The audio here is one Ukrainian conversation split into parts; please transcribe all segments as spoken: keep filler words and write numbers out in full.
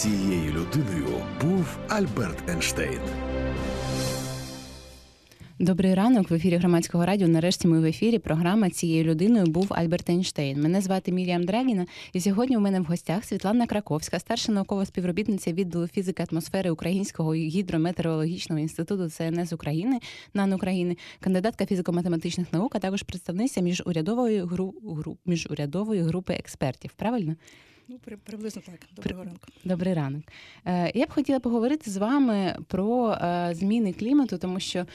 Цією людиною був Альберт Ейнштейн. Добрий ранок, в ефірі Громадського радіо. Нарешті ми в ефірі. Програма «Цією людиною був Альберт Ейнштейн». Мене звати Міріам Драгіна, і сьогодні у мене в гостях Світлана Краковська, старша наукова співробітниця відділу фізики атмосфери Українського гідрометеорологічного інституту ДСНС України, НАН України, кандидатка фізико-математичних наук, а також представниця міжурядової, гру... Гру... міжурядової групи експертів. Правильно? Ну, приблизно так. Доброго ранку. Добрий ранок. Я б хотіла поговорити з вами про зміни клімату, тому що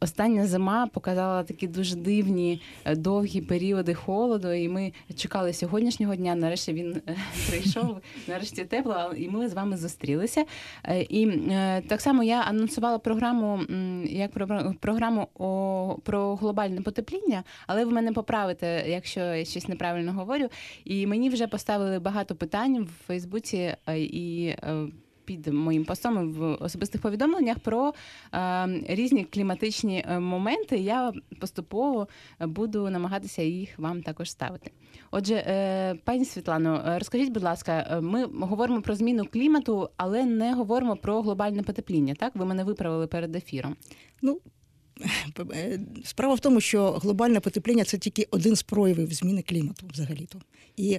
остання зима показала такі дуже дивні, довгі періоди холоду, і ми чекали сьогоднішнього дня, нарешті він прийшов, нарешті тепло, і ми з вами зустрілися. І так само я анонсувала програму, як програму о, про глобальне потепління, але ви мене поправите, якщо я щось неправильно говорю, і мені вже поставили багато питань в Фейсбуці і під моїм постом в особистих повідомленнях про е, різні кліматичні моменти. Я поступово буду намагатися їх вам також ставити. Отже, е, пані Світлано, розкажіть, будь ласка, ми говоримо про зміну клімату, але не говоримо про глобальне потепління, так? Ви мене виправили перед ефіром. Ну, справа в тому, що глобальне потепління – це тільки один з проявів зміни клімату взагалі-то. І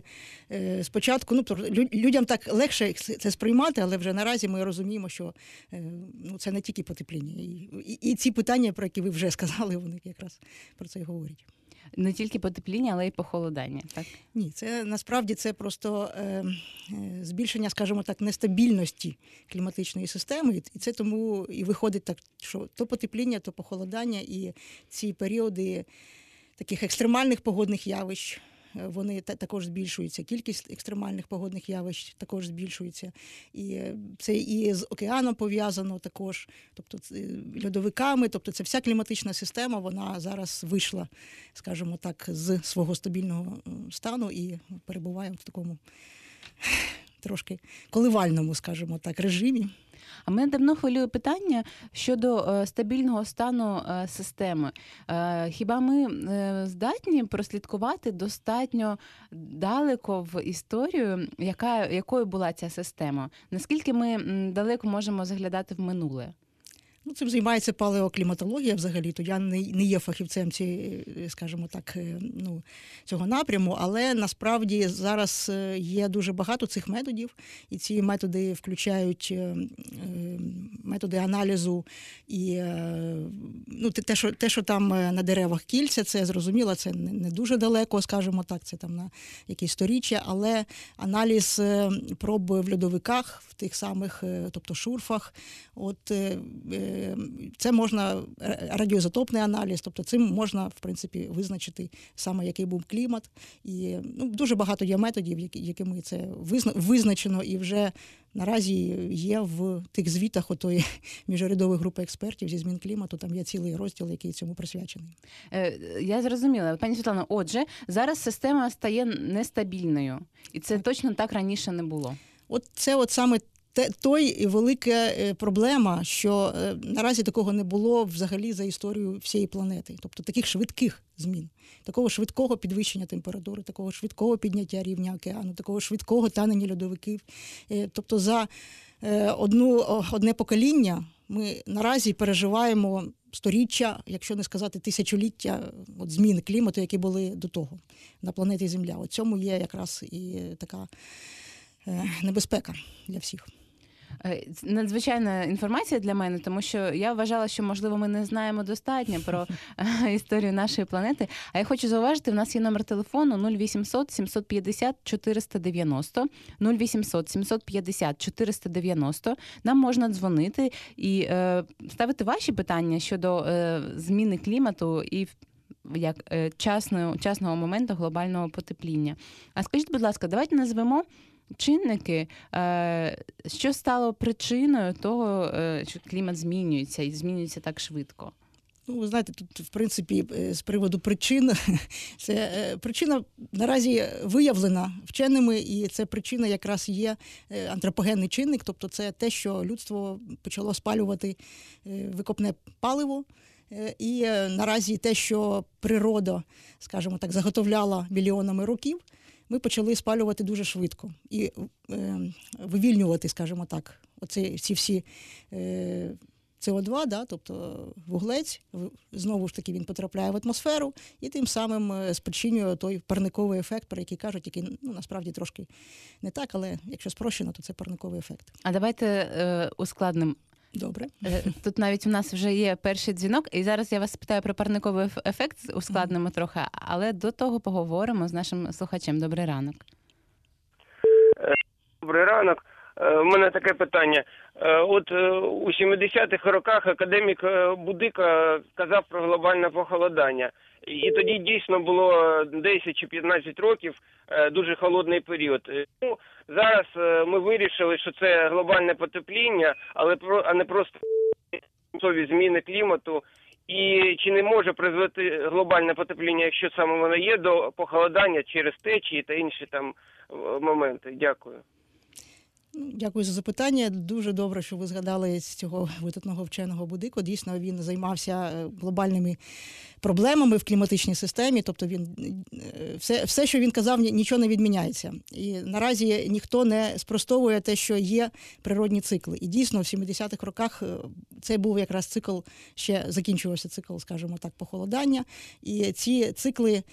е, спочатку, ну, людям так легше це сприймати, але вже наразі ми розуміємо, що е, ну, це не тільки потепління. І, і, і ці питання, про які ви вже сказали, вони якраз про це і говорять. Не тільки потепління, але й похолодання, так? Ні, це насправді це просто е, збільшення, скажімо так, нестабільності кліматичної системи, і це тому і виходить так, що то потепління, то похолодання, і ці періоди таких екстремальних погодних явищ, вони також збільшуються, кількість екстремальних погодних явищ також збільшується. І це і з океаном пов'язано також, тобто льодовиками, тобто це вся кліматична система, вона зараз вийшла, скажімо так, з свого стабільного стану і перебуває в такому трошки коливальному, скажімо так, режимі. А мене давно хвилює питання щодо стабільного стану системи. Хіба ми здатні прослідкувати достатньо далеко в історію, яка, якою була ця система? Наскільки ми далеко можемо заглядати в минуле? Ну, цим займається палеокліматологія взагалі, то я не, не є фахівцем ці, скажімо так, ну, цього напряму, але насправді зараз є дуже багато цих методів, і ці методи включають методи аналізу і ну, те, що, те, що там на деревах кільця, це зрозуміло, це не дуже далеко, скажімо так, це там на якісь сторіччя, але аналіз проб в льодовиках, в тих самих, тобто шурфах, от це можна, радіоізотопний аналіз, тобто цим можна, в принципі, визначити саме, який був клімат. І ну, дуже багато є методів, якими це визначено, і вже наразі є в тих звітах отої міжурядової групи експертів зі змін клімату, там є цілий розділ, який цьому присвячений. Я зрозуміла. Пані Світлано, отже, зараз система стає нестабільною, і це точно так раніше не було. От це от саме той велика проблема, що наразі такого не було взагалі за історію всієї планети. Тобто таких швидких змін, такого швидкого підвищення температури, такого швидкого підняття рівня океану, такого швидкого танення льодовиків. Тобто за одну, одне покоління ми наразі переживаємо сторіччя, якщо не сказати тисячоліття от змін клімату, які були до того на планеті Земля. У цьому є якраз і така небезпека для всіх. Надзвичайна інформація для мене, тому що я вважала, що, можливо, ми не знаємо достатньо про історію нашої планети. А я хочу зауважити, в нас є номер телефону нуль вісімсот сімсот п'ятдесят чотириста дев'яносто, нуль вісімсот сімсот п'ятдесят чотириста дев'яносто. Нам можна дзвонити і е, ставити ваші питання щодо е, зміни клімату і як е, часного, часного моменту глобального потепління. А скажіть, будь ласка, давайте назвемо чинники, що стало причиною того, що клімат змінюється і змінюється так швидко? Ну, ви знаєте, тут, в принципі, з приводу причин, це причина наразі виявлена вченими, і це причина якраз є антропогенний чинник, тобто це те, що людство почало спалювати викопне паливо. І наразі те, що природа, скажімо так, заготовляла мільйонами років, ми почали спалювати дуже швидко і е, вивільнювати, скажімо так, оці ці всі е, це о два, да, тобто вуглець, знову ж таки він потрапляє в атмосферу і тим самим спричинює той парниковий ефект, про який кажуть, який ну, насправді трошки не так, але якщо спрощено, то це парниковий ефект. А давайте е, ускладним. Добре. Тут навіть у нас вже є перший дзвінок, і зараз я вас питаю про парниковий ефект, ускладнимо трохи, але до того поговоримо з нашим слухачем. Добрий ранок. Добрий ранок. У мене таке питання. От у сімдесятих роках академік Budyko казав про глобальне похолодання. І тоді дійсно було десять чи п'ятнадцять років дуже холодний період. Ну, зараз ми вирішили, що це глобальне потепління, але а не просто зміни клімату. І чи не може призвести глобальне потепління, якщо саме воно є, до похолодання через течії та інші там моменти? Дякую. Дякую за запитання. Дуже добре, що ви згадали з цього видатного вченого Budyko. Дійсно, він займався глобальними проблемами в кліматичній системі. Тобто, він все, все, що він казав, нічого не відміняється. І наразі ніхто не спростовує те, що є природні цикли. І дійсно, в сімдесятих роках це був якраз цикл, ще закінчувався цикл, скажімо так, похолодання. І ці цикли...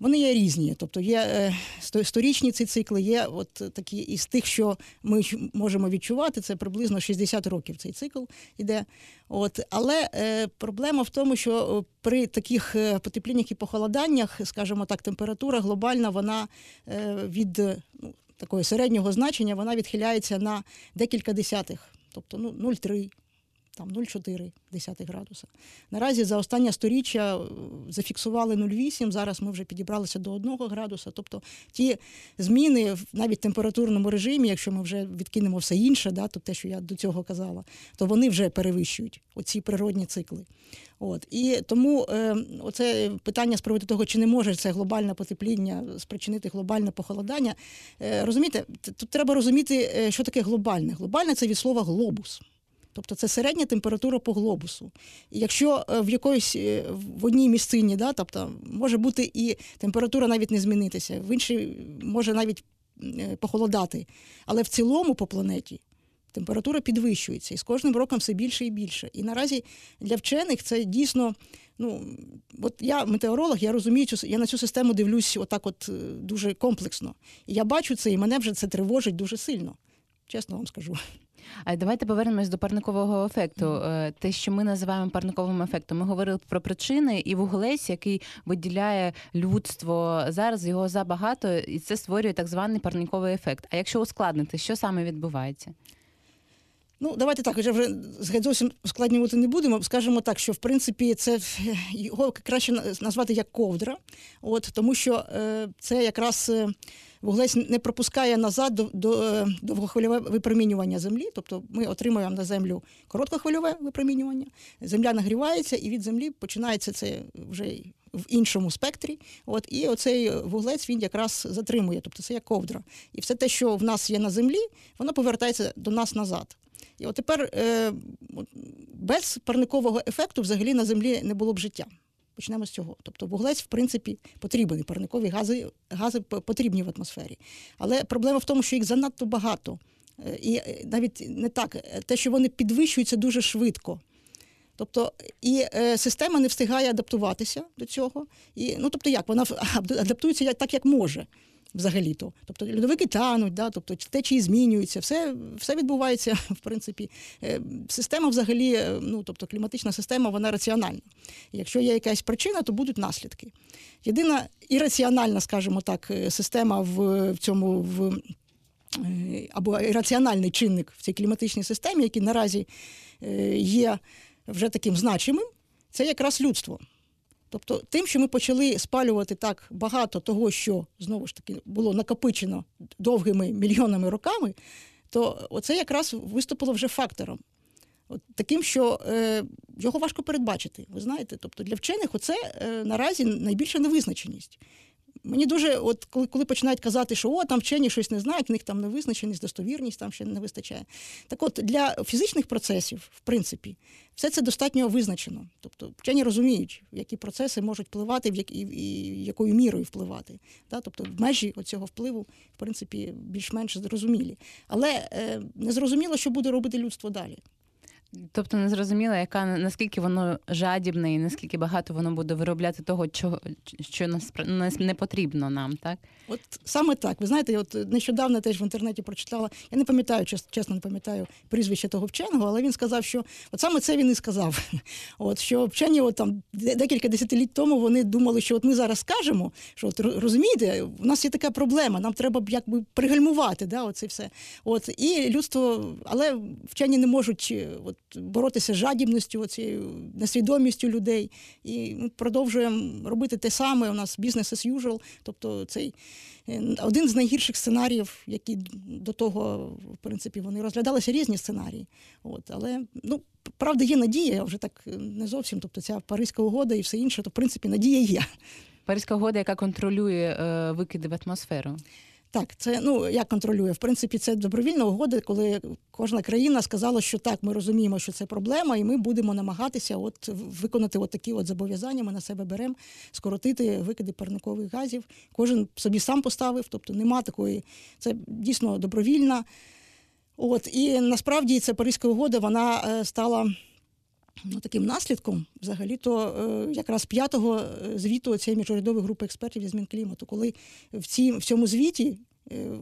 Вони є різні, тобто є сторічні ці цикли, є от такі із тих, що ми можемо відчувати, це приблизно шістдесят років цей цикл йде. От. Але е, проблема в тому, що при таких потепліннях і похолоданнях, скажімо так, температура глобальна, вона е, від ну, такого середнього значення, вона відхиляється на декілька десятих, тобто ну, нуль цілих три десятих. Там нуль цілих чотири десятих градуса. Наразі за останнє сторіччя зафіксували нуль цілих вісім десятих, зараз ми вже підібралися до одного градуса. Тобто ті зміни навіть в температурному режимі, якщо ми вже відкинемо все інше, да, то те, що я до цього казала, то вони вже перевищують оці природні цикли. От. І тому е, оце питання з приводу того, чи не може це глобальне потепління спричинити глобальне похолодання. Е, розумієте, тут треба розуміти, що таке глобальне. Глобальне – це від слова «глобус». Тобто це середня температура по глобусу. І якщо в якоїсь в одній місцині, да, тобто може бути і температура навіть не змінитися, в іншій може навіть похолодати. Але в цілому по планеті температура підвищується, і з кожним роком все більше і більше. І наразі для вчених це дійсно, ну, от я метеоролог, я розумію, я на цю систему дивлюсь отак от дуже комплексно. І я бачу це, і мене вже це тривожить дуже сильно. Чесно вам скажу. А давайте повернемось до парникового ефекту. Те, що ми називаємо парниковим ефектом. Ми говорили про причини і вуглець, який виділяє людство. Зараз його забагато, і це створює так званий парниковий ефект. А якщо ускладнити, що саме відбувається? Ну, давайте так, вже зовсім ускладнювати не будемо. Скажемо так, що, в принципі, це його краще назвати як ковдра, от, тому що е, це якраз... Е, Вуглець не пропускає назад до, до довгохвильове випромінювання Землі, тобто ми отримуємо на Землю короткохвильове випромінювання, Земля нагрівається і від Землі починається це вже в іншому спектрі. От, і оцей вуглець він якраз затримує, тобто це як ковдра. І все те, що в нас є на Землі, воно повертається до нас назад. І от тепер е, без парникового ефекту взагалі на Землі не було б життя. Почнемо з цього. Тобто вуглець, в принципі, потрібен, парникові гази, гази потрібні в атмосфері. Але проблема в тому, що їх занадто багато. І навіть не так, те, що вони підвищуються дуже швидко. Тобто і е, система не встигає адаптуватися до цього. І, ну, тобто як? Вона адаптується так, як може взагалі-то. Тобто льодовики тануть, да? Тобто течії змінюються, все, все відбувається, в принципі. Система взагалі, ну, тобто кліматична система, вона раціональна. Якщо є якась причина, то будуть наслідки. Єдина ірраціональна, скажімо так, система в, в цьому... В, або ірраціональний чинник в цій кліматичній системі, який наразі є вже таким значимим, це якраз людство. Тобто тим, що ми почали спалювати так багато того, що, знову ж таки, було накопичено довгими мільйонами роками, то це якраз виступило вже фактором. От таким, що е, його важко передбачити, ви знаєте. Тобто для вчених оце е, наразі найбільша невизначеність. Мені дуже, от коли, коли починають казати, що о, там вчені щось не знають, в них там невизначеність, достовірність, там ще не вистачає. Так от, для фізичних процесів, в принципі, все це достатньо визначено. Тобто вчені розуміють, які процеси можуть впливати в як... і, і якою мірою впливати. Да? Тобто в межі цього впливу, в принципі, більш-менш зрозумілі. Але е, не зрозуміло, що буде робити людство далі. Тобто не зрозуміло, яка, наскільки воно жадібне і наскільки багато воно буде виробляти того, чого, що нас, нас не потрібно нам, так? От саме так. Ви знаєте, я от нещодавно теж в інтернеті прочитала, я не пам'ятаю, чесно не пам'ятаю прізвище того вченого, але він сказав, що, от саме це він і сказав, от, що вчені от, там, декілька десятиліть тому вони думали, що от ми зараз скажемо, що от, розумієте, у нас є така проблема, нам треба якби пригальмувати, да, оце все. От, і людство, але вчені не можуть от, боротися з жадібністю, цією несвідомістю людей. І ми продовжуємо робити те саме, у нас business as usual, тобто цей один з найгірших сценаріїв, які до того, в принципі, вони розглядалися різні сценарії. От, але, ну, правда, є надія, вже так не зовсім, тобто ця Паризька угода і все інше, то, в принципі, надія є. Паризька угода, яка контролює е, викиди в атмосферу. Так, це, ну, як контролює? В принципі, це добровільна угода, коли кожна країна сказала, що так, ми розуміємо, що це проблема, і ми будемо намагатися от виконати от такі от зобов'язання, ми на себе беремо, скоротити викиди парникових газів. Кожен собі сам поставив, тобто нема такої, це дійсно добровільна. От, і насправді ця Паризька угода, вона стала... Ну, таким наслідком, взагалі-то, якраз п'ятого звіту цієї міжурядової групи експертів зі змін клімату, коли в, ці, в цьому звіті,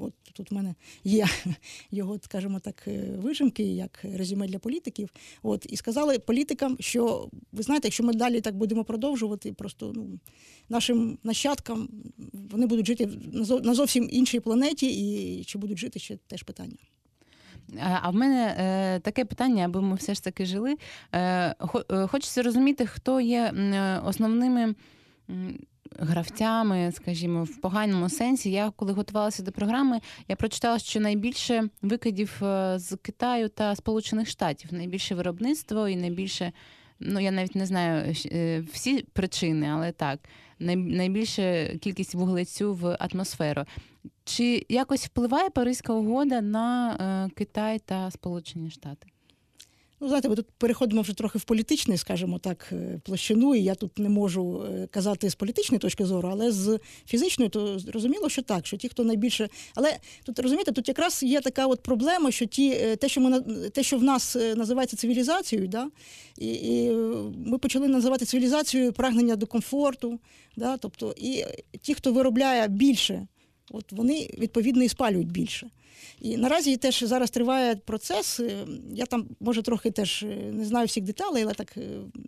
от тут в мене є його, скажімо так, вижимки, як резюме для політиків, от, і сказали політикам, що, ви знаєте, якщо ми далі так будемо продовжувати, просто ну, нашим нащадкам, вони будуть жити на зовсім іншій планеті, і чи будуть жити, ще теж питання. А в мене е, таке питання, аби ми все ж таки жили. Е, хочеться розуміти, хто є основними гравцями, скажімо, в поганому сенсі. Я, коли готувалася до програми, я прочитала, що найбільше викидів з Китаю та Сполучених Штатів, найбільше виробництво і найбільше, ну я навіть не знаю всі причини, але так, найбільша кількість вуглецю в атмосферу. Чи якось впливає Паризька угода на Китай та Сполучені Штати? Ну, знаєте, ми тут переходимо вже трохи в політичний, скажімо так, площину, і я тут не можу казати з політичної точки зору, але з фізичної, то зрозуміло, що так, що ті, хто найбільше... Але тут, розумієте, тут якраз є така от проблема, що ті, те, що ми, те, що в нас називається цивілізацією, да? і, і ми почали називати цивілізацією прагнення до комфорту, да? Тобто, і ті, хто виробляє більше, от вони, відповідно, і спалюють більше. І наразі теж зараз триває процес, я там, може, трохи теж не знаю всіх деталей, але так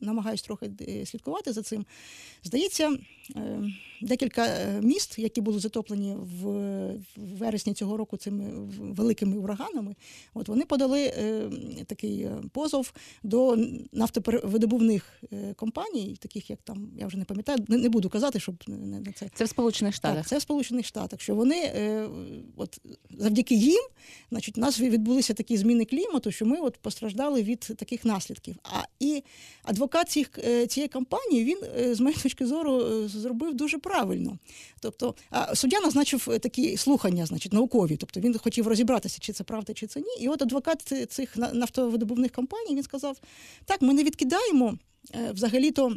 намагаюсь трохи слідкувати за цим. Здається, декілька міст, які були затоплені в вересні цього року цими великими ураганами, от вони подали такий позов до нафтовидобувних компаній, таких як там, я вже не пам'ятаю, не буду казати, щоб не це. Це в Сполучених Штатах. Так, це в Сполучених Штатах, що вони от завдяки їм, значить, у нас відбулися такі зміни клімату, що ми от постраждали від таких наслідків. А і адвокат цих, цієї компанії, він, з моєї точки зору, зробив дуже правильно. Тобто, а суддя назначив такі слухання, значить, наукові. Тобто, він хотів розібратися, чи це правда, чи це ні. І от адвокат цих нафтовидобувних компаній, він сказав, так, ми не відкидаємо, взагалі-то,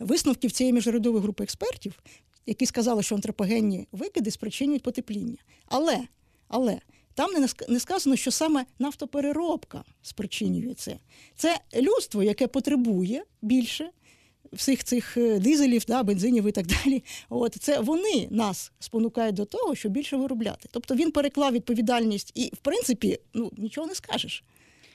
висновків цієї міжурядової групи експертів, які сказали, що антропогенні викиди спричинюють потепління. Але, але там не сказано, що саме нафтопереробка спричинює це. Це людство, яке потребує більше всіх цих дизелів, да, бензинів і так далі. От, це вони нас спонукають до того, щоб більше виробляти. Тобто він переклав відповідальність і, в принципі, ну, нічого не скажеш.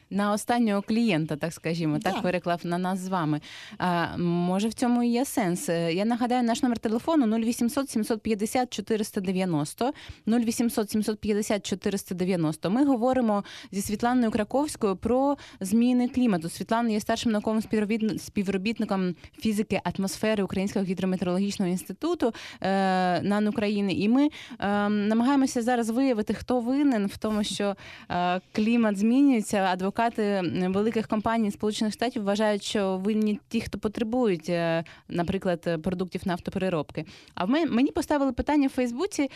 На останнього клієнта, так скажімо, так, так переклав на нас з вами. А, може, в цьому і є сенс. Я нагадаю, наш номер телефону нуль вісімсот сімсот п'ятдесят чотириста дев'яносто, нуль вісімсот сімсот п'ятдесят чотириста дев'яносто. Ми говоримо зі Світланою Краковською про зміни клімату. Світлана є старшим науковим співробітником фізики атмосфери Українського гідрометеорологічного інституту е, НАН України. І ми е, намагаємося зараз виявити, хто винен в тому, що е, клімат змінюється, адвокат адвокати великих компаній Сполучених Штатів вважають, що винні ті, хто потребують, наприклад, продуктів нафтопереробки. А в мен... мені поставили питання в Фейсбуці е...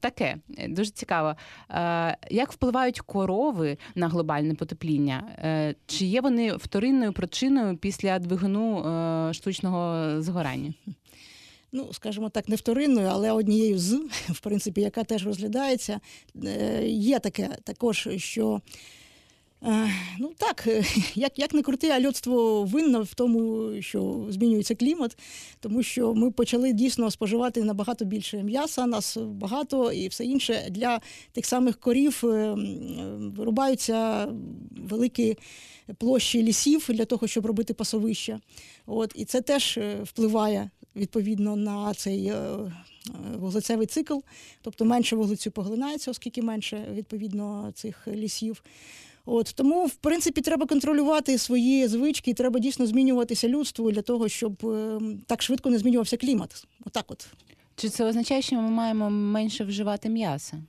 таке, дуже цікаво. Е... Як впливають корови на глобальне потепління? Е... Чи є вони вторинною причиною після двигуну е... штучного згорання? Ну, скажімо так, не вторинною, але однією з, в принципі, яка теж розглядається. Є таке також, що, ну так, як, як не крути, а людство винно в тому, що змінюється клімат, тому що ми почали дійсно споживати набагато більше м'яса, нас багато і все інше. Для тих самих корів вирубаються великі площі лісів для того, щоб робити пасовища. От, і це теж впливає відповідно на цей вуглецевий цикл, тобто менше вуглецю поглинається, оскільки менше відповідно цих лісів. От, тому, в принципі, треба контролювати свої звички, треба дійсно змінюватися людству для того, щоб так швидко не змінювався клімат. Отак от. Чи це означає, що ми маємо менше вживати м'яса?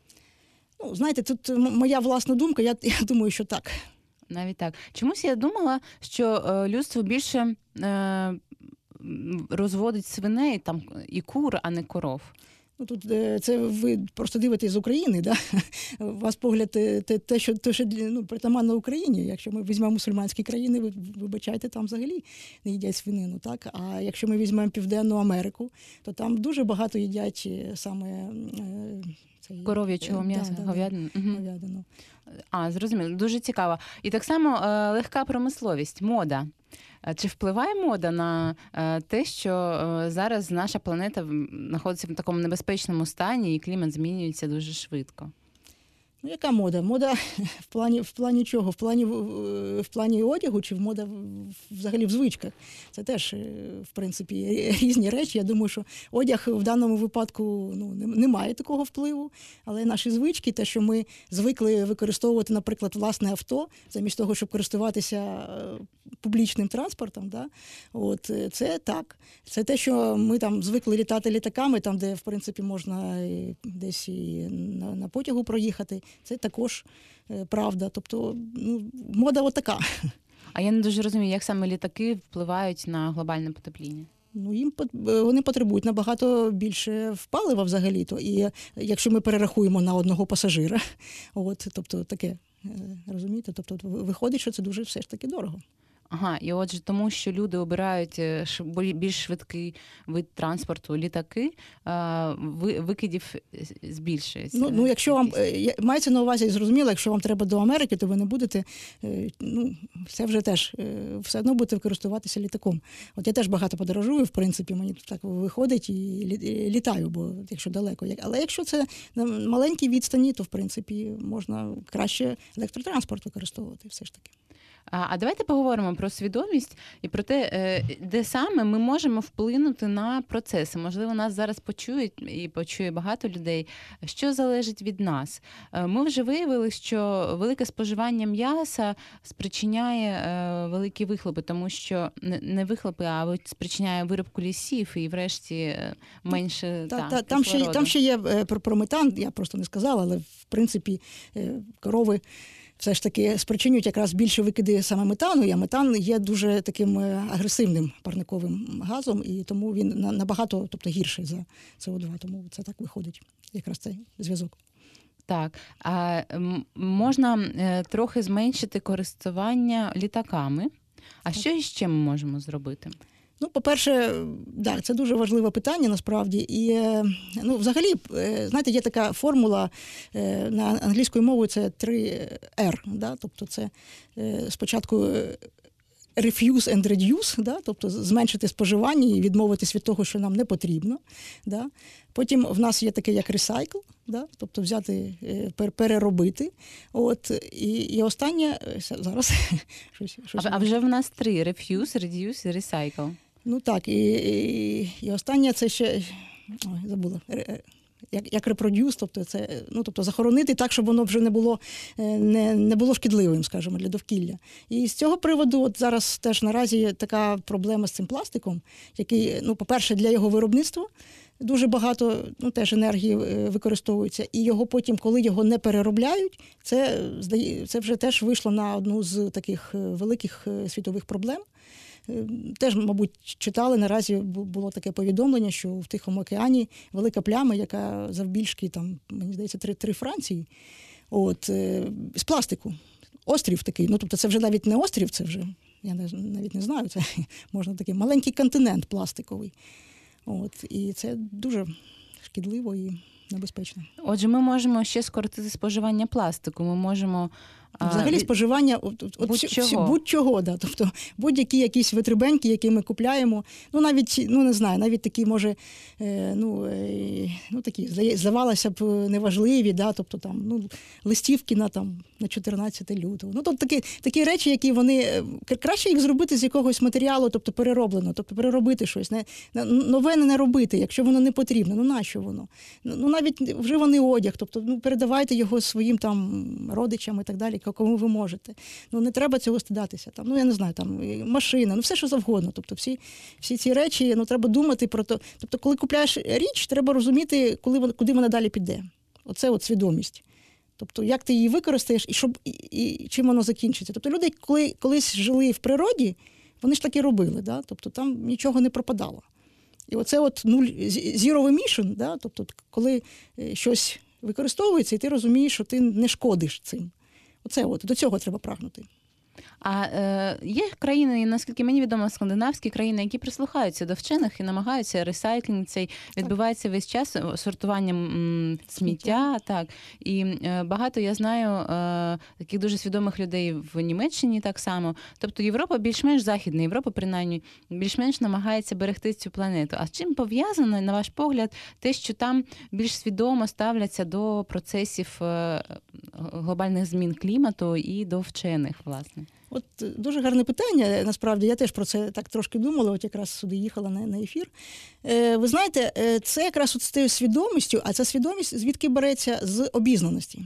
Ну, знаєте, тут моя власна думка, я, я думаю, що так. Навіть так. Чомусь я думала, що е, людство більше... Е... розводить свиней там і кур, а не коров. Ну тут це ви просто дивитесь з України, да? У вас погляд те, що те, що ну, притаманно Україні. Якщо ми візьмемо мусульманські країни, ви вибачайте, там взагалі не їдять свинину, так? А якщо ми візьмемо Південну Америку, то там дуже багато їдять саме цей... коров'ячого м'яса, да, да, говядину. Да, говядину. А, зрозуміло, дуже цікаво. І так само легка промисловість, мода. Чи впливає мода на те, що зараз наша планета знаходиться в такому небезпечному стані і клімат змінюється дуже швидко? Ну, яка мода? Мода в плані, в плані чого? В плані, в плані одягу чи в мода взагалі в звичках? Це теж, в принципі, різні речі. Я думаю, що одяг в даному випадку ну, не має такого впливу, але наші звички, те, що ми звикли використовувати, наприклад, власне авто, замість того, щоб користуватися публічним транспортом, да? От, це так. Це те, що ми там звикли літати літаками, там, де, в принципі, можна і десь і на, на потягу проїхати. Це також правда. Тобто, ну, мода отака. А я не дуже розумію, як саме літаки впливають на глобальне потепління? Ну, їм вони потребують набагато більше палива взагалі-то. І якщо ми перерахуємо на одного пасажира, от, тобто таке, розумієте, тобто виходить, що це дуже все ж таки дорого. Ага, і отже, тому що люди обирають більш швидкий вид транспорту, літаки, викидів збільшується. Ну, ну якщо вам мається на увазі, зрозуміло, якщо вам треба до Америки, то ви не будете, ну, все вже теж, все одно будете користуватися літаком. От я теж багато подорожую, в принципі, мені так виходить і літаю, бо якщо далеко. Але якщо це на маленькій відстані, то, в принципі, можна краще електротранспорт використовувати все ж таки. А давайте поговоримо про свідомість і про те, де саме ми можемо вплинути на процеси. Можливо, нас зараз почують і почує багато людей, що залежить від нас. Ми вже виявили, що велике споживання м'яса спричиняє великі вихлопи, тому що не вихлопи, а спричиняє вирубку лісів і врешті менше та, та, та, там, ще, там ще є про, про метан, я просто не сказала, але в принципі корови все ж таки спричинюють якраз більше викиди саме метану, а метан є дуже таким агресивним парниковим газом, і тому він набагато, тобто, гірший за Це О два, тому це так виходить, якраз цей зв'язок. Так, а можна трохи зменшити користування літаками, а що ще ми можемо зробити? Ну, по-перше, да, це дуже важливе питання, насправді. І, ну, взагалі, знаєте, є така формула на англійською мовою, це три ер, да? Тобто це спочатку refuse and reduce, да? Тобто зменшити споживання і відмовитись від того, що нам не потрібно. Да? Потім в нас є таке як recycle, да? Тобто взяти, переробити. От. І, і останнє, зараз, щось, щось. А, а вже в нас три, refuse, reduce і recycle. Ну так, і, і, і останнє це ще, ой, забула, як, як репродюс, тобто, це, ну, тобто захоронити так, щоб воно вже не було, не, не було шкідливим, скажімо, для довкілля. І з цього приводу от зараз теж наразі така проблема з цим пластиком, який, ну, по-перше, для його виробництва дуже багато, ну, теж енергії використовується. І його потім, коли його не переробляють, це, це вже теж вийшло на одну з таких великих світових проблем. Теж, мабуть, читали, наразі було таке повідомлення, що в Тихому океані велика пляма, яка завбільшки, там, мені здається, три, три Франції, от, з пластику. Острів такий. Ну, тобто це вже навіть не острів, це вже, я навіть не знаю, це можна такий маленький континент пластиковий. От, і це дуже шкідливо і небезпечно. Отже, ми можемо ще скоротити споживання пластику, ми можемо... Взагалі а, споживання от, от, будь-чого, будь-чого да. Тобто будь-які якісь витребеньки, які ми купляємо, ну навіть, ну не знаю, навіть такі, може, е, ну, е, ну такі, здавалося б, неважливі, да, тобто там, ну, листівки на, там, на чотирнадцяте лютого. Ну, тобто такі, такі речі, які вони, краще їх зробити з якогось матеріалу, тобто перероблено, тобто переробити щось, не, нове не робити, якщо воно не потрібно, ну нащо воно? Ну навіть вживаний одяг, тобто ну, передавайте його своїм там родичам і так далі, кому ви можете. Ну, не треба цього стидатися. Там, ну, я не знаю, там, машина, ну, все, що завгодно. Тобто, всі, всі ці речі, ну, треба думати про то. Тобто, коли купляєш річ, треба розуміти, коли, куди вона далі піде. Оце от свідомість. Тобто, як ти її використаєш і, щоб, і, і чим воно закінчиться. Тобто, люди, коли колись жили в природі, вони ж так і робили, да? Тобто, там нічого не пропадало. І оце от нуль, zero emission, да? Тобто, коли щось використовується, і ти розумієш, що ти не шкодиш цим. Оце от, до цього треба прагнути. А е, є країни, наскільки мені відомо, скандинавські країни, які прислухаються до вчених і намагаються ресайклінг цей відбувається весь час сортуванням м, сміття. Так і е, багато я знаю е, таких дуже свідомих людей в Німеччині так само. Тобто Європа більш-менш західна, Європа принаймні більш-менш намагається берегти цю планету. А з чим пов'язано, на ваш погляд, те, що там більш свідомо ставляться до процесів е, глобальних змін клімату і до вчених, власне? От дуже гарне питання, насправді, я теж про це так трошки думала, от якраз сюди їхала на, на ефір. Е, ви знаєте, це якраз от з тією свідомістю, а ця свідомість звідки береться? З обізнаності.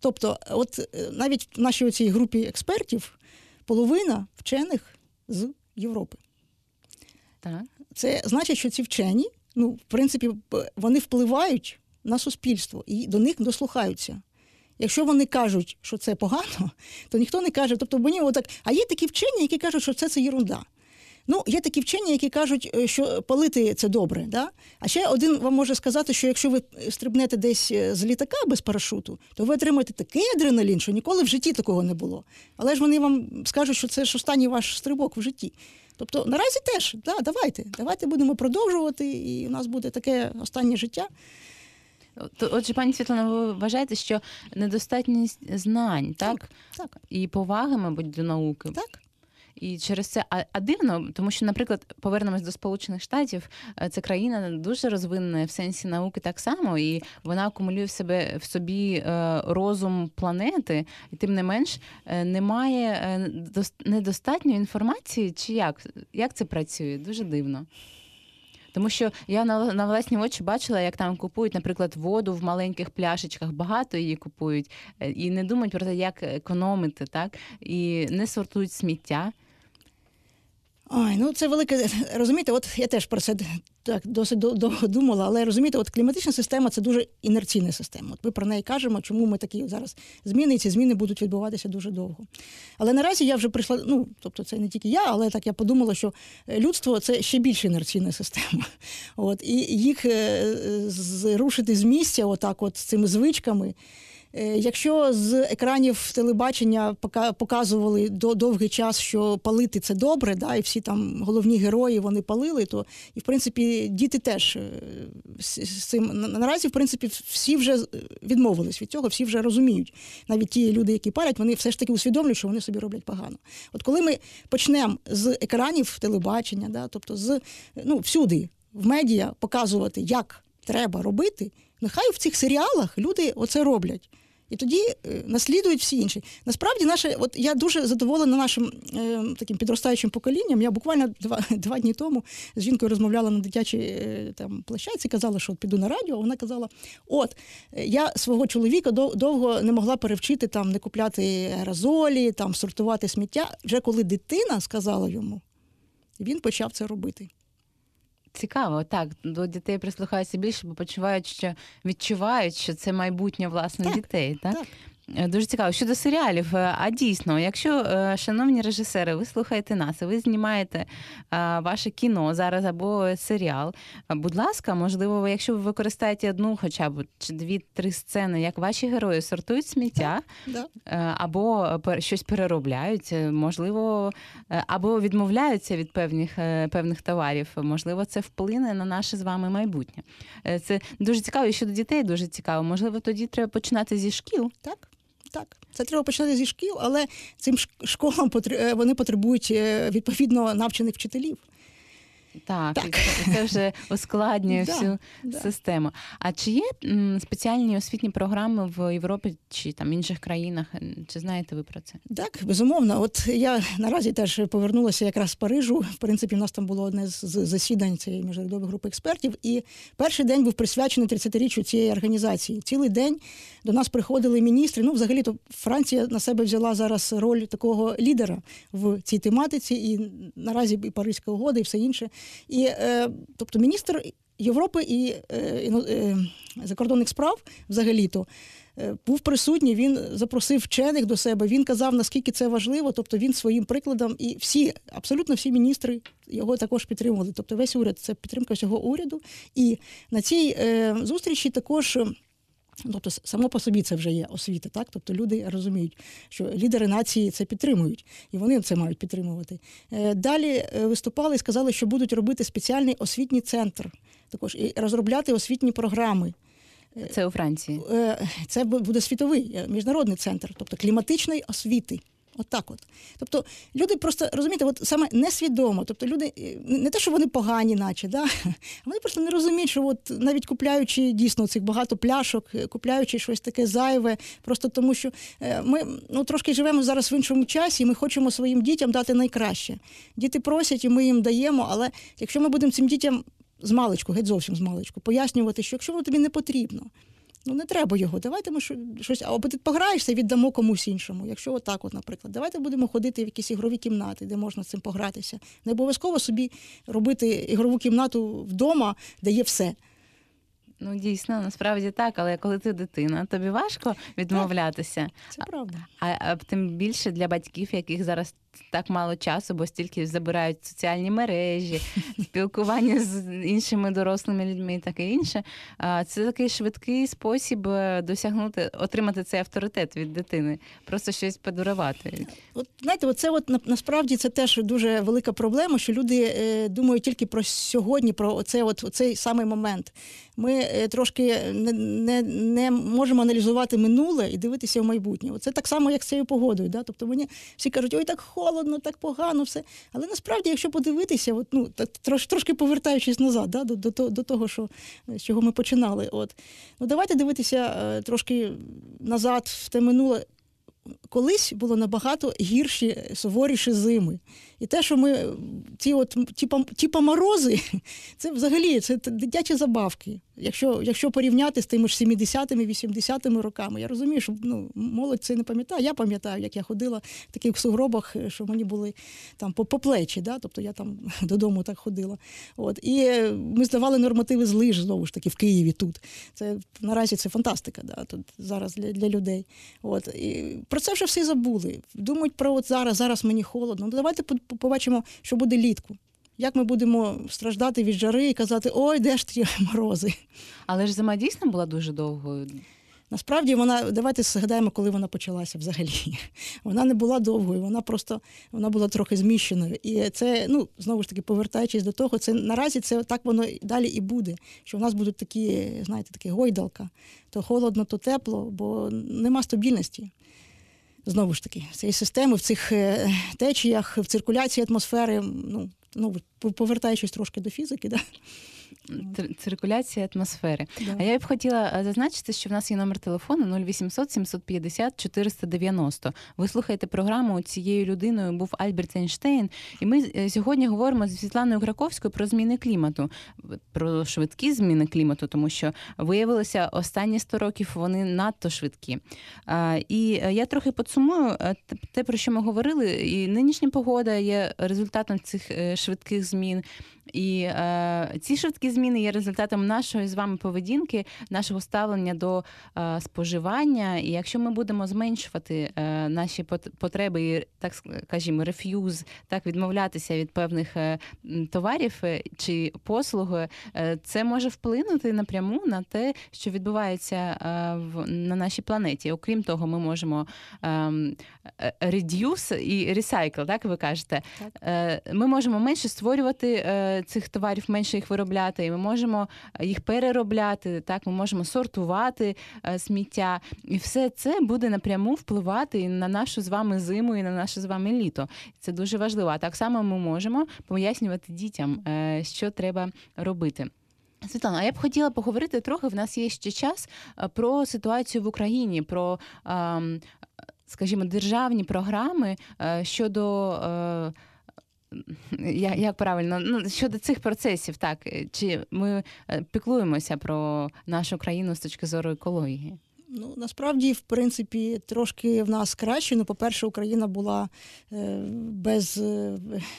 Тобто, от навіть в нашій оцій групі експертів половина вчених з Європи. Так. Це значить, що ці вчені, ну, в принципі, вони впливають на суспільство і до них дослухаються. Якщо вони кажуть, що це погано, то ніхто не каже. Тобто, мені отак, а є такі вчені, які кажуть, що це, це єрунда. Ну, є такі вчені, які кажуть, що палити – це добре. Да? А ще один вам може сказати, що якщо ви стрибнете десь з літака без парашуту, то ви отримаєте такий адреналін, що ніколи в житті такого не було. Але ж вони вам скажуть, що це ж останній ваш стрибок в житті. Тобто, наразі теж, да, давайте, давайте будемо продовжувати, і у нас буде таке останнє життя. Отже, пані Світлана, ви вважаєте, що недостатність знань, так? Так, так. І поваги, мабуть, до науки. Так. І через це, а, а дивно, тому що, наприклад, повернемось до Сполучених Штатів, це країна дуже розвинена в сенсі науки так само, і вона акумулює в себе в собі розум планети, і тим не менш немає недостатньої інформації, чи як? Як це працює? Дуже дивно. Тому що я на, на власні очі бачила, як там купують, наприклад, воду в маленьких пляшечках, багато її купують, і не думають про те, як економити, так? І не сортують сміття. Ой, ну це велике, розумієте, от я теж про це так досить довго думала, але розумієте, от кліматична система – це дуже інерційна система. От ми про неї кажемо, чому ми такі зараз зміни, і ці зміни будуть відбуватися дуже довго. Але наразі я вже прийшла, ну, тобто це не тільки я, але так я подумала, що людство – це ще більш інерційна система. От, і їх зрушити з місця отак от цими звичками. Якщо з екранів телебачення показували довгий час, що палити – це добре, да, і всі там головні герої, вони палили, то, і, в принципі, діти теж з цим. Наразі, в принципі, всі вже відмовились від цього, всі вже розуміють. Навіть ті люди, які парять, вони все ж таки усвідомлюють, що вони собі роблять погано. От коли ми почнемо з екранів телебачення, да, тобто з, ну, всюди, в медіа показувати, як треба робити, нехай в цих серіалах люди оце роблять. І тоді наслідують всі інші. Насправді, наше, от я дуже задоволена нашим е, таким підростаючим поколінням. Я буквально два, два дні тому з жінкою розмовляла на дитячій е, там, площадці, казала, що піду на радіо, а вона казала, от, я свого чоловіка довго не могла перевчити, там, не купляти аерозолі, там, сортувати сміття. Вже коли дитина сказала йому, він почав це робити. цікаво, так, до дітей прислухаються більше, бо почувають, що відчувають, що це майбутнє власне так, дітей, так? Так. Дуже цікаво. Щодо серіалів, а дійсно, якщо, шановні режисери, ви слухаєте нас, і ви знімаєте ваше кіно зараз або серіал, будь ласка, можливо, якщо ви використаєте одну хоча б, чи дві-три сцени, як ваші герої сортують сміття, так, або щось переробляють, можливо, або відмовляються від певних, певних товарів, можливо, це вплине на наше з вами майбутнє. Це дуже цікаво, і щодо дітей дуже цікаво. Можливо, тоді треба починати зі шкіл. Так. Так, це треба починати зі шкіл, але цим школам вони потребують відповідно навчених вчителів. Так, так. Це вже ускладнює да, всю да. систему. А чи є спеціальні освітні програми в Європі чи там інших країнах? Чи знаєте ви про це? Так, безумовно. От я наразі теж повернулася якраз з Парижу. В принципі, в нас там було одне з засідань цієї міжурядової групи експертів. І перший день був присвячений тридцятиріччю цієї організації. Цілий день до нас приходили міністри. Ну, взагалі-то Франція на себе взяла зараз роль такого лідера в цій тематиці. І наразі і Паризька угода, і все інше. І, тобто, міністр Європи і, і, і закордонних справ, взагалі-то, був присутній, він запросив вчених до себе, він казав, наскільки це важливо, тобто він своїм прикладом, і всі, абсолютно всі міністри його також підтримували. Тобто весь уряд, це підтримка всього уряду. І на цій е, зустрічі також... Тобто само по собі це вже є освіта, так? Тобто люди розуміють, що лідери нації це підтримують, і вони це мають підтримувати. Далі виступали і сказали, що будуть робити спеціальний освітній центр також, і розробляти освітні програми. Це у Франції? Це буде світовий, міжнародний центр, тобто кліматичної освіти. От так от. Тобто люди просто, розумієте, от саме несвідомо, тобто люди, не те, що вони погані наче, да? Вони просто не розуміють, що от навіть купляючи дійсно цих багато пляшок, купляючи щось таке зайве, просто тому що ми ну, трошки живемо зараз в іншому часі, і ми хочемо своїм дітям дати найкраще. Діти просять, і ми їм даємо, але якщо ми будемо цим дітям з маличку, геть зовсім з маличку, пояснювати, що якщо воно тобі не потрібно, ну, не треба його, давайте ми щось, або ти пограєшся, віддамо комусь іншому. Якщо отак, от, наприклад, давайте будемо ходити в якісь ігрові кімнати, де можна з цим погратися. Не обов'язково собі робити ігрову кімнату вдома, де є все. Ну, дійсно, насправді так, але коли ти дитина, тобі важко відмовлятися. Так, це правда. А, а тим більше для батьків, яких зараз так мало часу, бо стільки забирають соціальні мережі, спілкування з іншими дорослими людьми і таке інше. Це такий швидкий спосіб досягнути, отримати цей авторитет від дитини, просто щось подарувати. От знаєте, це от насправді це теж дуже велика проблема, що люди думають тільки про сьогодні, про оце, от, оцей самий момент. Ми трошки не, не, не можемо аналізувати минуле і дивитися в майбутнє. Це так само, як з цією погодою. Да? Тобто мені всі кажуть, ой, так холодно, так погано, все. Але насправді, якщо подивитися, от, ну, трош, трошки повертаючись назад, да, до, до, до того, що, з чого ми починали. От. Ну, давайте дивитися е, трошки назад в те минуле. Колись було набагато гірші, суворіші зими. І те, що ми ті, от, ті, ті поморози, це взагалі це дитячі забавки. Якщо, якщо порівняти з тими ж сімдесятими, вісімдесятими роками. Я розумію, що ну, молодь це не пам'ятає. Я пам'ятаю, як я ходила в таких сугробах, що мені були там по, по плечі, да? Тобто я там додому так ходила. От. І ми здавали нормативи з лиж, знову ж таки, в Києві тут. Це, наразі це фантастика, да? Тут зараз для, для людей. От. І про це вже всі забули. Думають про от зараз, зараз мені холодно. Ну, давайте побачимо, що буде літку. Як ми будемо страждати від жари і казати, ой, де ж ті морози. Але ж зима дійсно була дуже довгою. Насправді вона, давайте згадаємо, коли вона почалася взагалі. Вона не була довгою, вона просто вона була трохи зміщеною. І це, ну, знову ж таки, повертаючись до того, це наразі це так воно далі і буде. Що в нас будуть такі, знаєте, такі гойдалка. То холодно, то тепло, бо нема стабільності. Знову ж таки, цієї системи, в цих течіях, в циркуляції атмосфери, ну, ну повертаючись трошки до фізики, да? Циркуляція атмосфери. Да. А я б хотіла зазначити, що в нас є номер телефону нуль вісімсот сімсот п'ятдесят чотириста дев'яносто. Ви слухаєте програму «Цією людиною був Альберт Ейнштейн». І ми сьогодні говоримо з Світланою Краковською про зміни клімату, про швидкі зміни клімату, тому що виявилося, останні сто років вони надто швидкі. І я трохи підсумую те, про що ми говорили. І нинішня погода є результатом цих швидких змін. І е, ці швидкі зміни є результатом нашої з вами поведінки, нашого ставлення до е, споживання. І якщо ми будемо зменшувати е, наші потреби і, так скажімо, реф'юз, так відмовлятися від певних е, товарів е, чи послуг, е, це може вплинути напряму на те, що відбувається е, в, на нашій планеті. Окрім того, ми можемо е, reduce і recycle, так ви кажете. Так. Е, ми можемо менше створювати е, цих товарів, менше їх виробляти, і ми можемо їх переробляти, так, ми можемо сортувати е, сміття. І все це буде напряму впливати і на нашу з вами зиму, і на наше з вами літо. Це дуже важливо. А так само ми можемо пояснювати дітям, е, що треба робити. Світлана, а я б хотіла поговорити трохи, в нас є ще час, про ситуацію в Україні, про, скажімо, державні програми щодо, як правильно, щодо цих процесів, так, чи ми піклуємося про нашу країну з точки зору екології? Ну, насправді, в принципі, трошки в нас краще. Ну, по-перше, Україна була без,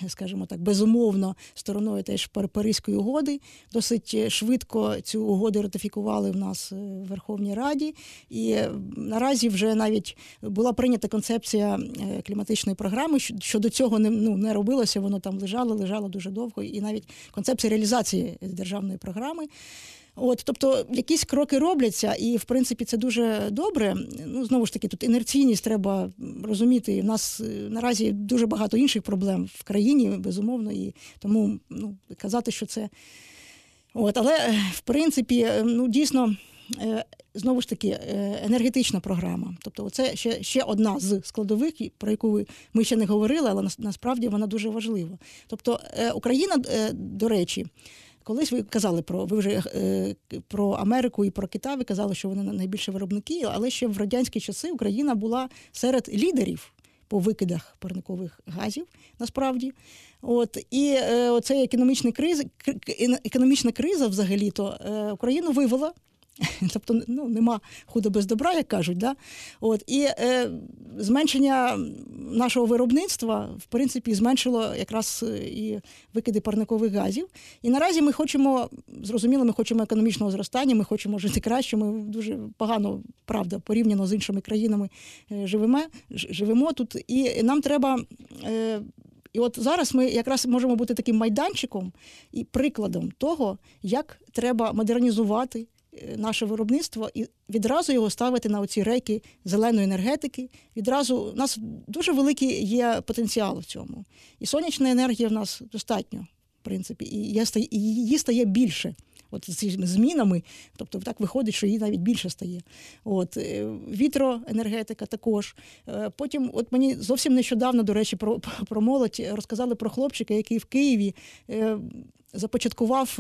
скажімо так, безумовно стороною теж Паризької угоди. Досить швидко цю угоду ратифікували в нас в Верховній Раді. І наразі вже навіть була прийнята концепція кліматичної програми, що до цього не, ну, не робилося, воно там лежало, лежало дуже довго. І навіть концепція реалізації державної програми. От, тобто якісь кроки робляться, і в принципі це дуже добре. Ну, знову ж таки, тут інерційність треба розуміти. У нас наразі дуже багато інших проблем в країні, безумовно, і тому, ну, казати, що це. От, але в принципі, ну, дійсно, знову ж таки, енергетична програма. Тобто це ще, ще одна з складових, про яку ми ще не говорили, але насправді вона дуже важлива. Тобто Україна, до речі, колись ви казали про, ви вже е, про Америку і про Китай, ви казали, що вони найбільші виробники, але ще в радянські часи Україна була серед лідерів по викидах парникових газів, насправді. От, і е, оця економічна криза, економічна криза взагалі-то е, Україну вивела. Тобто, ну, нема худа без добра, як кажуть, да? От, і е, зменшення нашого виробництва, в принципі, зменшило якраз і викиди парникових газів. І наразі ми хочемо, зрозуміло, ми хочемо економічного зростання, ми хочемо жити краще, ми дуже погано, правда, порівняно з іншими країнами живемо, живемо тут. І нам треба... Е, І от зараз ми якраз можемо бути таким майданчиком і прикладом того, як треба модернізувати наше виробництво і відразу його ставити на оці рейки зеленої енергетики. Відразу у нас дуже великий є потенціал в цьому. І сонячної енергії в нас достатньо, в принципі, і її стає більше. От з цими змінами, тобто так виходить, що її навіть більше стає. От, вітроенергетика також. Потім, от мені зовсім нещодавно, до речі, про, про молодь розказали про хлопчика, який в Києві започаткував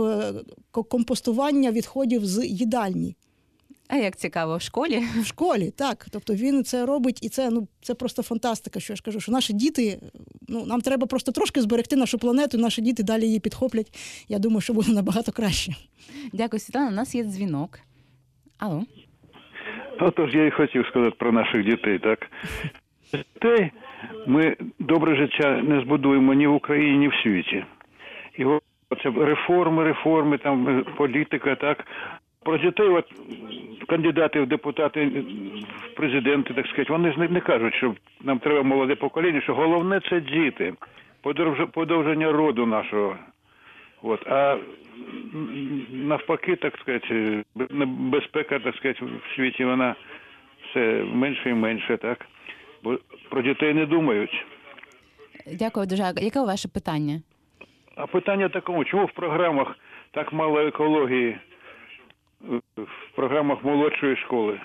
компостування відходів з їдальні. А як цікаво, в школі? В школі, так. Тобто він це робить, і це, ну, це просто фантастика, що я ж кажу, що наші діти, ну, нам треба просто трошки зберегти нашу планету, наші діти далі її підхоплять. Я думаю, що буде набагато краще. Дякую, Світлана. У нас є дзвінок. Алло. Отож, я і хотів сказати про наших дітей, так? Дітей ми добре життя не збудуємо ні в Україні, ні в світі. І оце реформи, реформи, там, політика, так? Про дітей, от, кандидати в депутати, в президенти, так сказати, вони ж не кажуть, що нам треба молоде покоління, що головне – це діти, подовження роду нашого. От. А навпаки, так сказати, безпека, так сказати, в світі, вона все менше і менше, так? Бо про дітей не думають. Дякую дуже. Яке ваше питання? А питання такому, чому в програмах так мало екології? В програмах молодшої школи.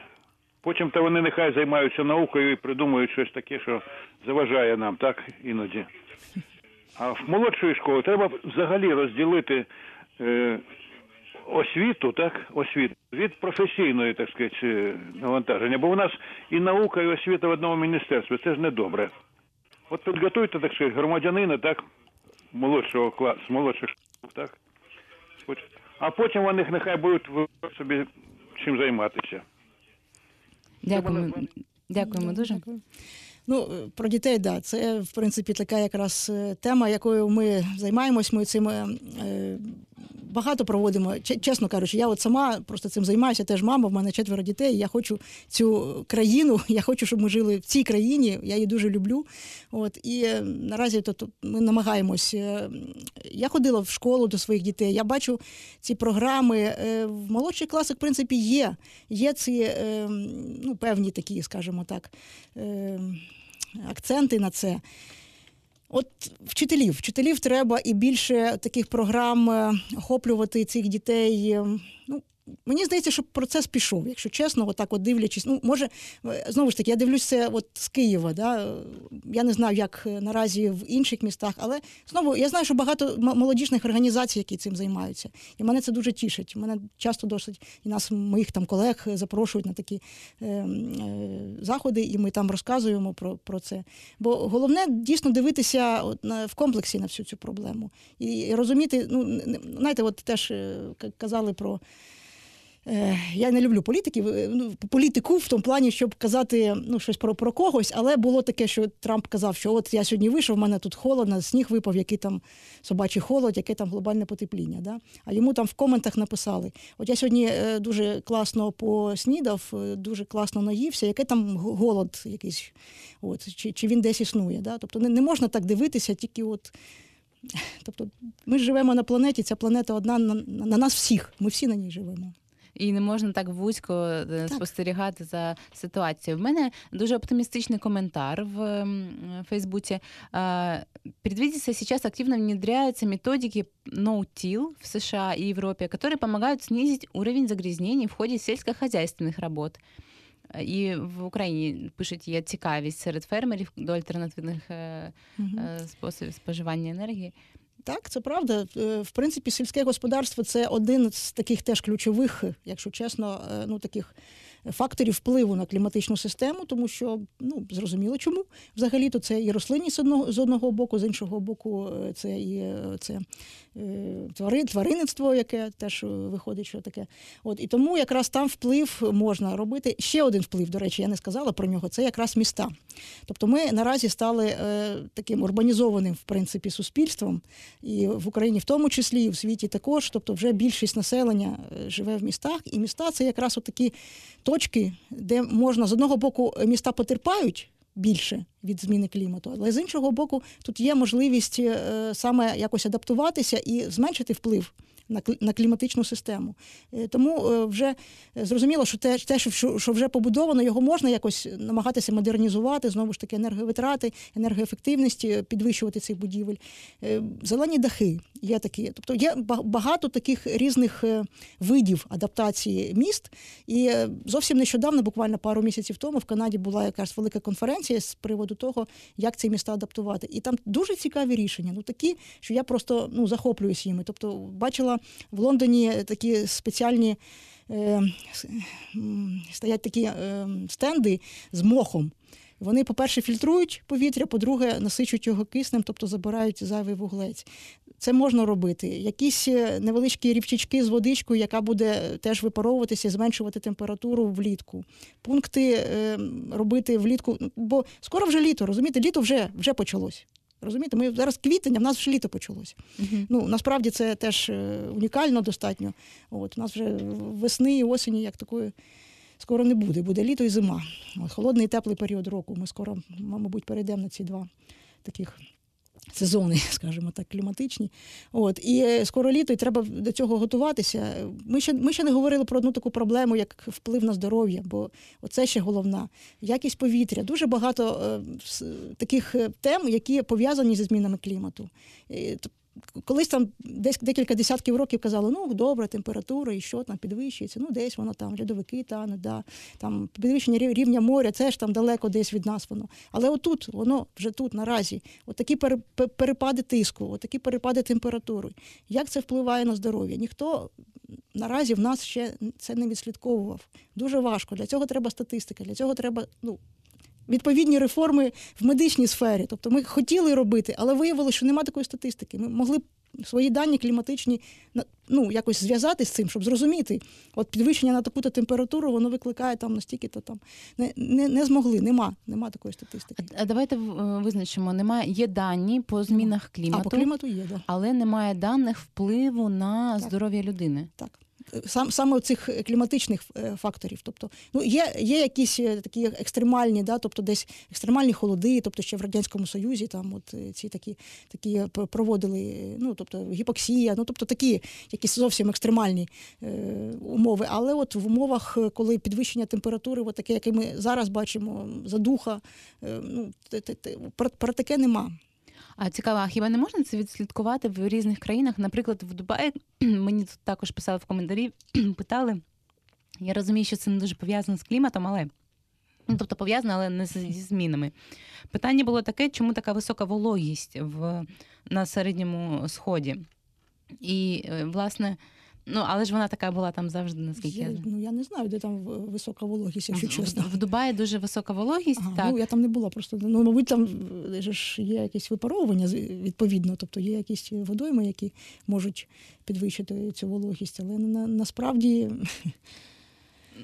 Потім-то вони нехай займаються наукою і придумують щось таке, що заважає нам, так, іноді. А в молодшої школи треба взагалі розділити е, освіту, так, освіту від професійної, так сказати, навантаження. Бо у нас і наука, і освіта в одному міністерстві. Це ж недобре. От підготуйте, так сказати, громадянина, так, молодшого класу, молодших школ, так. А потім вони нехай будуть собі чим займатися. Дякуємо, дякуємо дуже. Ну, про дітей, так. Да. Це, в принципі, така якраз тема, якою ми займаємось. Ми цим багато проводимо. Чесно кажучи, я от сама просто цим займаюся, теж мама, в мене четверо дітей. Я хочу цю країну, я хочу, щоб ми жили в цій країні, я її дуже люблю. От. І наразі то, то ми намагаємось. Я ходила в школу до своїх дітей, я бачу ці програми. В молодших класах, в принципі, є. Є ці, ну, певні такі, скажімо так, акценти на це. От вчителів. Вчителів треба і більше таких програм охоплювати цих дітей. Ну, мені здається, що процес пішов, якщо чесно, отак от дивлячись. Ну, може, знову ж таки, я дивлюся от з Києва, да? Я не знаю, як наразі в інших містах, але знову, я знаю, що багато молодіжних організацій, які цим займаються. І мене це дуже тішить. Мене часто досить, і нас, моїх там колег запрошують на такі е, е, заходи, і ми там розказуємо про, про це. Бо головне, дійсно, дивитися от на, в комплексі на всю цю проблему. І, і розуміти, ну, знаєте, от теж казали про... Я не люблю політиків, політику в тому плані, щоб казати, ну, щось про, про когось, але було таке, що Трамп казав, що от я сьогодні вийшов, в мене тут холодно, сніг випав, який там собачий холод, яке там глобальне потепління. Да? А йому там в коментах написали, от я сьогодні дуже класно поснідав, дуже класно наївся, який там голод якийсь, от, чи, чи він десь існує. Да? Тобто не, не можна так дивитися, тільки от... Тобто ми живемо на планеті, ця планета одна на, на нас всіх, ми всі на ній живемо. І не можна так вузько так спостерігати за ситуацією. В мене дуже оптимістичний коментар в Фейсбуке. Предвидится, сейчас активно внедряются методики no-till в США и Европе, которые помогают снизить уровень загрязнений в ходе сельскохозяйственных работ. І в Україні, пишуть, є цікавість серед фермерів до альтернативних mm-hmm. способів споживання енергії. Так, це правда. В принципі, сільське господарство – це один з таких теж ключових, якщо чесно, ну, таких факторів впливу на кліматичну систему, тому що, ну, зрозуміло чому. Взагалі-то це і рослинність з одного, з одного боку, з іншого боку це і це, твари, тваринництво, яке теж виходить, що таке. От, і тому якраз там вплив можна робити. Ще один вплив, до речі, я не сказала про нього, це якраз міста. Тобто ми наразі стали е, таким урбанізованим, в принципі, суспільством, і в Україні в тому числі, і в світі також. Тобто вже більшість населення живе в містах, і міста – це якраз отакі точки, де можна, з одного боку, міста потерпають більше від зміни клімату, але з іншого боку, тут є можливість е, саме якось адаптуватися і зменшити вплив на кліматичну систему. Тому вже зрозуміло, що те, те, що вже побудовано, його можна якось намагатися модернізувати, знову ж таки, енерговитрати, енергоефективність підвищувати цих будівель. Зелені дахи є такі. Тобто є багато таких різних видів адаптації міст. І зовсім нещодавно, буквально пару місяців тому, в Канаді була якась велика конференція з приводу того, як ці міста адаптувати. І там дуже цікаві рішення. Ну, такі, що я просто, ну, захоплююсь ними. Тобто бачила в Лондоні такі спеціальні е, стоять такі е, стенди з мохом. Вони, по-перше, фільтрують повітря, по-друге, насичують його киснем, тобто забирають зайвий вуглець. Це можна робити. Якісь невеличкі рівчачки з водичкою, яка буде теж випаровуватися, зменшувати температуру влітку. Пункти е, робити влітку, бо скоро вже літо, розумієте, літо вже, вже почалось. Розумієте, ми зараз квітень, а в нас вже літо почалося. Uh-huh. Ну, насправді це теж унікально достатньо. От, у нас вже весни і осені як такої скоро не буде. Буде літо і зима. От, холодний і теплий період року. Ми скоро, мабуть, перейдемо на ці два таких сезони, скажімо так, кліматичні. От, і скоро літо, і треба до цього готуватися. Ми ще, ми ще не говорили про одну таку проблему, як вплив на здоров'я, бо оце ще головна. Якість повітря. Дуже багато е, таких тем, які пов'язані зі змінами клімату. І, колись там десь декілька десятків років казали, ну, добре, температура, і що там підвищується, ну, десь воно там, льодовики тануть, да, там, підвищення рівня моря, це ж там далеко десь від нас воно. Але отут, воно вже тут, наразі, отакі перепади тиску, отакі перепади температури. Як це впливає на здоров'я? Ніхто наразі в нас ще це не відслідковував. Дуже важко, для цього треба статистика, для цього треба, ну, відповідні реформи в медичній сфері. Тобто ми хотіли робити, але виявилося, що немає такої статистики. Ми могли б свої дані кліматичні, ну, якось зв'язати з цим, щоб зрозуміти. От підвищення на таку-то температуру, воно викликає там настільки-то там. Не, не, не змогли, нема, нема такої статистики. А, а давайте визначимо, немає, є дані по змінах клімату, а, по клімату є, да. але немає даних впливу на так. здоров'я людини. Так. Сам, саме цих кліматичних факторів. Тобто, ну, є, є якісь такі екстремальні, да, тобто десь екстремальні холоди, тобто ще в Радянському Союзі там от ці такі, такі проводили, ну, тобто гіпоксія, ну, тобто такі якісь зовсім екстремальні е, умови. Але от в умовах, коли підвищення температури, от таке, яке ми зараз бачимо, задуха, е, ну, те, те, те, про, про таке нема. А цікаво, а хіба не можна це відслідкувати в різних країнах? Наприклад, в Дубаї, мені тут також писали в коментарі, питали, я розумію, що це не дуже пов'язано з кліматом, але, ну, тобто пов'язано, але не зі змінами. Питання було таке, чому така висока вологість в, на Середньому Сході? І, власне, ну, але ж вона така була там завжди, наскільки я знаю. Ну, я не знаю, де там висока вологість, якщо чесно. В Дубаї дуже висока вологість, ага, так. Ну, я там не була просто. Ну, мабуть, там ж є якісь випаровування, відповідно. Тобто є якісь водойми, які можуть підвищити цю вологість. Але на, насправді...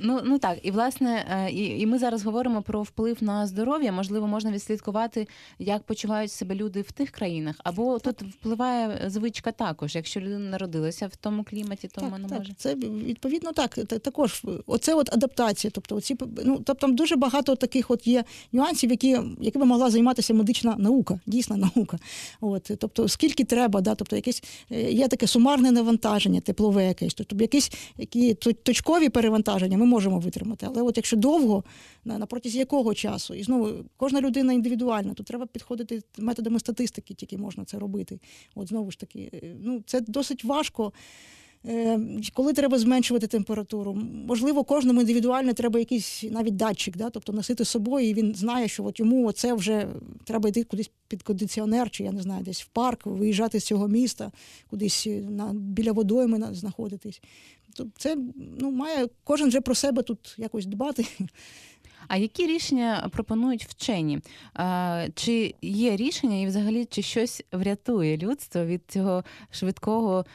Ну, ну так, і власне, і, і ми зараз говоримо про вплив на здоров'я. Можливо, можна відслідкувати, як почувають себе люди в тих країнах. Або так. тут впливає звичка також. Якщо людина народилася в тому кліматі, то так, вона так. може... Це відповідно так. Також оце от адаптація. Тобто, оці, ну, тобто там дуже багато таких от є нюансів, які, якими могла займатися медична наука, дійсна наука. От, тобто, скільки треба, да, тобто, якесь є таке сумарне навантаження, теплове якесь, тобто якісь які точкові перевантаження. Можемо витримати. Але от якщо довго, на протязі якого часу, і знову, кожна людина індивідуальна, то треба підходити методами статистики, тільки можна це робити. От знову ж таки, ну, це досить важко, коли треба зменшувати температуру. Можливо, кожному індивідуально треба якийсь навіть датчик, да? Тобто носити з собою, і він знає, що от йому це вже треба йти кудись під кондиціонер, чи я не знаю, десь в парк, виїжджати з цього міста, кудись на, біля водойми знаходитись. Тобто це, ну, має кожен вже про себе тут якось дбати. А які рішення пропонують вчені? А, чи є рішення і взагалі, чи щось врятує людство від цього швидкого,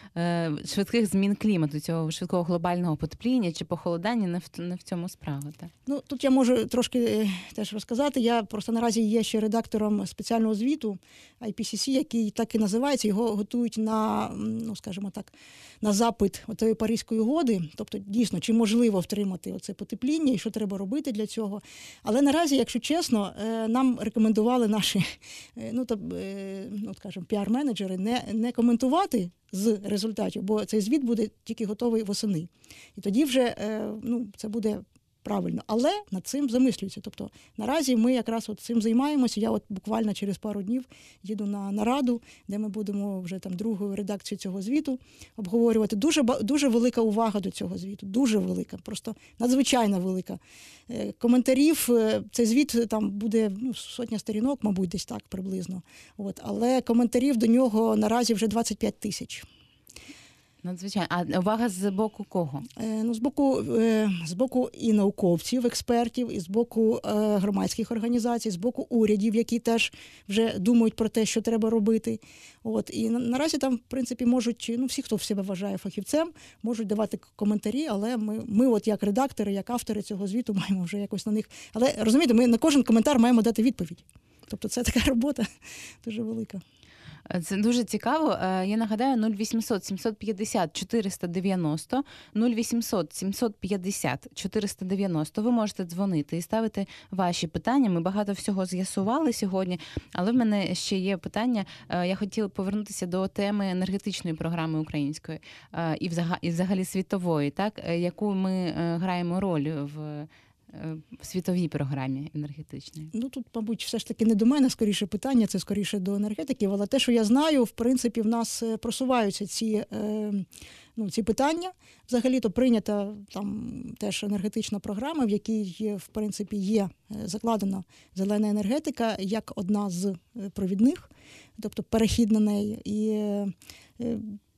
швидких змін клімату, цього швидкого глобального потепління чи похолодання, не в, не в цьому справа? Так? Ну, тут я можу трошки теж розказати. Я просто наразі є ще редактором спеціального звіту ай пі сі сі, який так і називається. Його готують на, ну, скажімо так, на запит отої Паризької угоди. Тобто, дійсно, чи можливо втримати оце потепління і що треба робити для цього? Але наразі, якщо чесно, нам рекомендували наші, ну, так, ну, скажімо, піар-менеджери не, не коментувати з результатів, бо цей звіт буде тільки готовий восени. І тоді вже, ну, це буде правильно. Але над цим замислюються. Тобто наразі ми якраз от цим займаємося. Я от буквально через пару днів їду на нараду, де ми будемо вже там другу редакцію цього звіту обговорювати. Дуже, дуже велика увага до цього звіту. Дуже велика. Просто надзвичайно велика. Коментарів. Цей звіт там буде, ну, сотня сторінок, мабуть, десь так приблизно. От. Але коментарів до нього наразі вже двадцять п'ять тисяч. Надзвичайно. А увага з боку кого? Е, ну, з боку, е, з боку і науковців, експертів, і з боку е, громадських організацій, з боку урядів, які теж вже думають про те, що треба робити. От. І на, наразі там, в принципі, можуть, ну, всі, хто в себе вважає фахівцем, можуть давати коментарі, але ми, ми от як редактори, як автори цього звіту, маємо вже якось на них... Але, розумієте, ми на кожен коментар маємо дати відповідь. Тобто це така робота дуже велика. Це дуже цікаво. Я нагадаю, нуль вісімсот сімсот п'ятдесят чотириста дев'яносто, нуль вісімсот сімсот п'ятдесят чотириста дев'яносто. Ви можете дзвонити і ставити ваші питання. Ми багато всього з'ясували сьогодні, але в мене ще є питання. Я хотіла повернутися до теми енергетичної програми української і взагалі світової, так, яку ми граємо роль в в світовій програмі енергетичної. Ну, тут, мабуть, все ж таки не до мене, скоріше питання, це скоріше до енергетиків, але те, що я знаю, в принципі, в нас просуваються ці, ну, ці питання. Взагалі-то прийнята там теж енергетична програма, в якій, в принципі, є закладена зелена енергетика як одна з провідних, тобто перехід на неї. І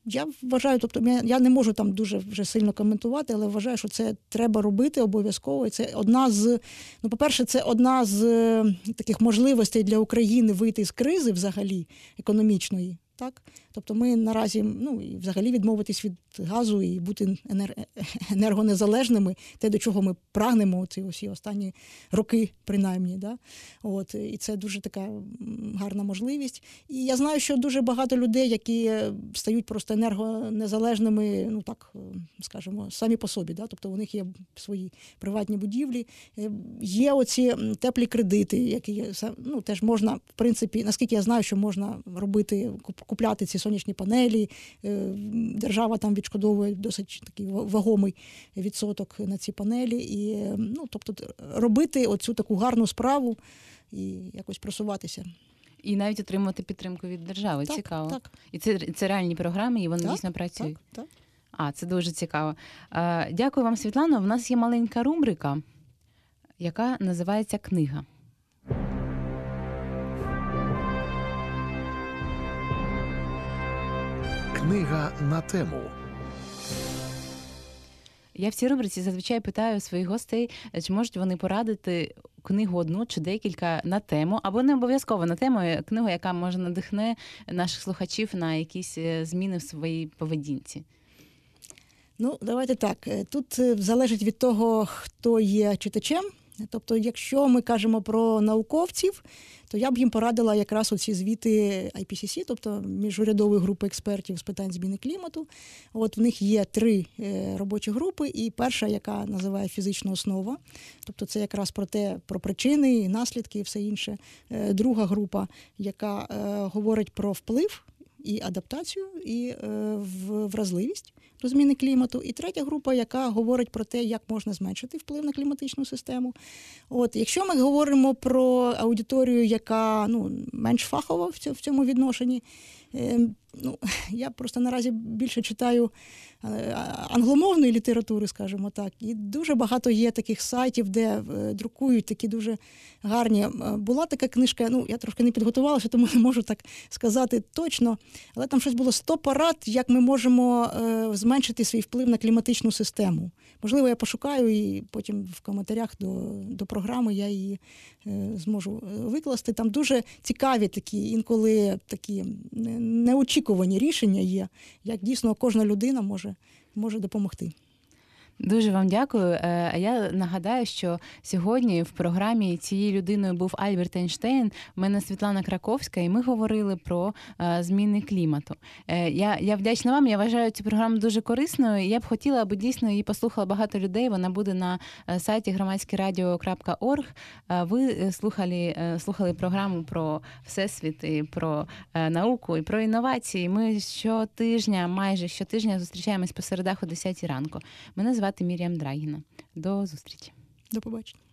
я вважаю, тобто я не можу там дуже вже сильно коментувати, але вважаю, що це треба робити обов'язково. І це одна з, ну, по-перше, це одна з таких можливостей для України вийти з кризи взагалі економічної, так? Тобто ми наразі, ну, і взагалі відмовитись від газу і бути енергонезалежними, те, до чого ми прагнемо ці усі останні роки, принаймні. Да? От, і це дуже така гарна можливість. І я знаю, що дуже багато людей, які стають просто енергонезалежними, ну так, скажімо, самі по собі. Да? Тобто у них є свої приватні будівлі, є оці теплі кредити, які, ну, теж можна, в принципі, наскільки я знаю, що можна робити, купляти ці сонячні панелі, держава там відшкодовує досить такий вагомий відсоток на ці панелі. І, ну, тобто робити оцю таку гарну справу і якось просуватися. І навіть отримувати підтримку від держави. Так, цікаво. Так. І це, це реальні програми, і вони так, дійсно працюють. Так, так. А, це дуже цікаво. Дякую вам, Світлано. В нас є маленька рубрика, яка називається «Книга». Книга на тему. Я в цій рубриці зазвичай питаю своїх гостей, чи можуть вони порадити книгу одну чи декілька на тему, або не обов'язково на тему, книгу, яка, може, надихне наших слухачів на якісь зміни в своїй поведінці. Ну, давайте так. Тут залежить від того, хто є читачем. Тобто, якщо ми кажемо про науковців, то я б їм порадила якраз оці звіти ай пі сі сі, тобто Міжурядової групи експертів з питань зміни клімату. От в них є три робочі групи, і перша, яка називає фізична основа, тобто це якраз про те, про причини і наслідки і все інше. Друга група, яка говорить про вплив і адаптацію, і вразливість до зміни клімату. І третя група, яка говорить про те, як можна зменшити вплив на кліматичну систему. От, якщо ми говоримо про аудиторію, яка, ну, менш фахова в цьому відношенні, ну, я просто наразі більше читаю англомовної літератури, скажімо так, і дуже багато є таких сайтів, де друкують такі дуже гарні. Була така книжка, ну, я трошки не підготувалася, тому не можу так сказати точно, але там щось було сто порад, як ми можемо зменшити свій вплив на кліматичну систему. Можливо, я пошукаю і потім в коментарях до, до програми я її зможу викласти. Там дуже цікаві такі, інколи такі неочікувані рішення є, як дійсно кожна людина може, може допомогти. Дуже вам дякую. Я нагадаю, що сьогодні в програмі цією людиною був Альберт Ейнштейн, в мене Світлана Краковська, і ми говорили про зміни клімату. Я, я вдячна вам, я вважаю цю програму дуже корисною, і я б хотіла, аби дійсно її послухало багато людей. Вона буде на сайті громадське радіо крапка орг. Ви слухали, слухали програму про Всесвіт, і про науку, і про інновації. Ми щотижня, майже щотижня зустрічаємось по середах о десятій ранку. Мене звати Міріам Драгіна. До зустрічі. До побачення.